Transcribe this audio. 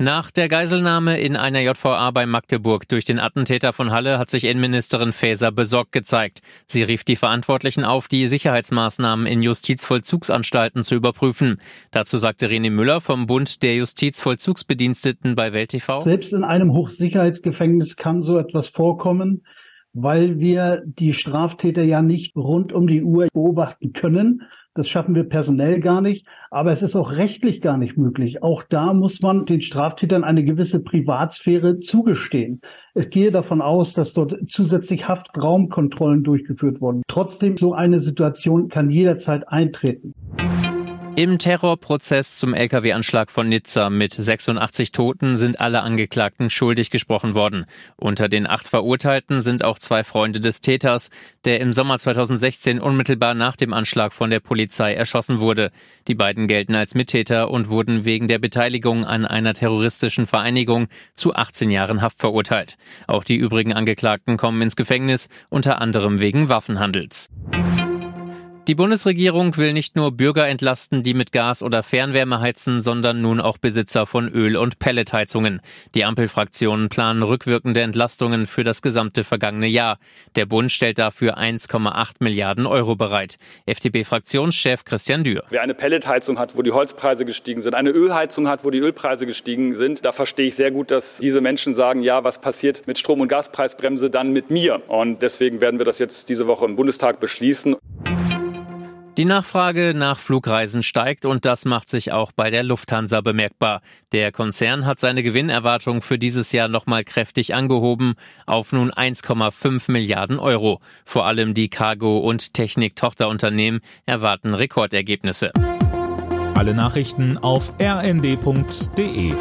Nach der Geiselnahme in einer JVA bei Magdeburg durch den Attentäter von Halle hat sich Innenministerin Faeser besorgt gezeigt. Sie rief die Verantwortlichen auf, die Sicherheitsmaßnahmen in Justizvollzugsanstalten zu überprüfen. Dazu sagte René Müller vom Bund der Justizvollzugsbediensteten bei Welt TV: Selbst in einem Hochsicherheitsgefängnis kann so etwas vorkommen, weil wir die Straftäter ja nicht rund um die Uhr beobachten können. Das schaffen wir personell gar nicht, aber es ist auch rechtlich gar nicht möglich. Auch da muss man den Straftätern eine gewisse Privatsphäre zugestehen. Ich gehe davon aus, dass dort zusätzlich Haftraumkontrollen durchgeführt wurden. Trotzdem, so eine Situation kann jederzeit eintreten. Im Terrorprozess zum Lkw-Anschlag von Nizza mit 86 Toten sind alle Angeklagten schuldig gesprochen worden. Unter den 8 Verurteilten sind auch 2 Freunde des Täters, der im Sommer 2016 unmittelbar nach dem Anschlag von der Polizei erschossen wurde. Die beiden gelten als Mittäter und wurden wegen der Beteiligung an einer terroristischen Vereinigung zu 18 Jahren Haft verurteilt. Auch die übrigen Angeklagten kommen ins Gefängnis, unter anderem wegen Waffenhandels. Die Bundesregierung will nicht nur Bürger entlasten, die mit Gas oder Fernwärme heizen, sondern nun auch Besitzer von Öl- und Pelletheizungen. Die Ampelfraktionen planen rückwirkende Entlastungen für das gesamte vergangene Jahr. Der Bund stellt dafür 1,8 Milliarden Euro bereit. FDP-Fraktionschef Christian Dürr: Wer eine Pelletheizung hat, wo die Holzpreise gestiegen sind, eine Ölheizung hat, wo die Ölpreise gestiegen sind, da verstehe ich sehr gut, dass diese Menschen sagen, ja, was passiert mit Strom- und Gaspreisbremse dann mit mir? Und deswegen werden wir das jetzt diese Woche im Bundestag beschließen. Die Nachfrage nach Flugreisen steigt und das macht sich auch bei der Lufthansa bemerkbar. Der Konzern hat seine Gewinnerwartung für dieses Jahr nochmal kräftig angehoben auf nun 1,5 Milliarden Euro. Vor allem die Cargo- und Technik-Tochterunternehmen erwarten Rekordergebnisse. Alle Nachrichten auf rnd.de.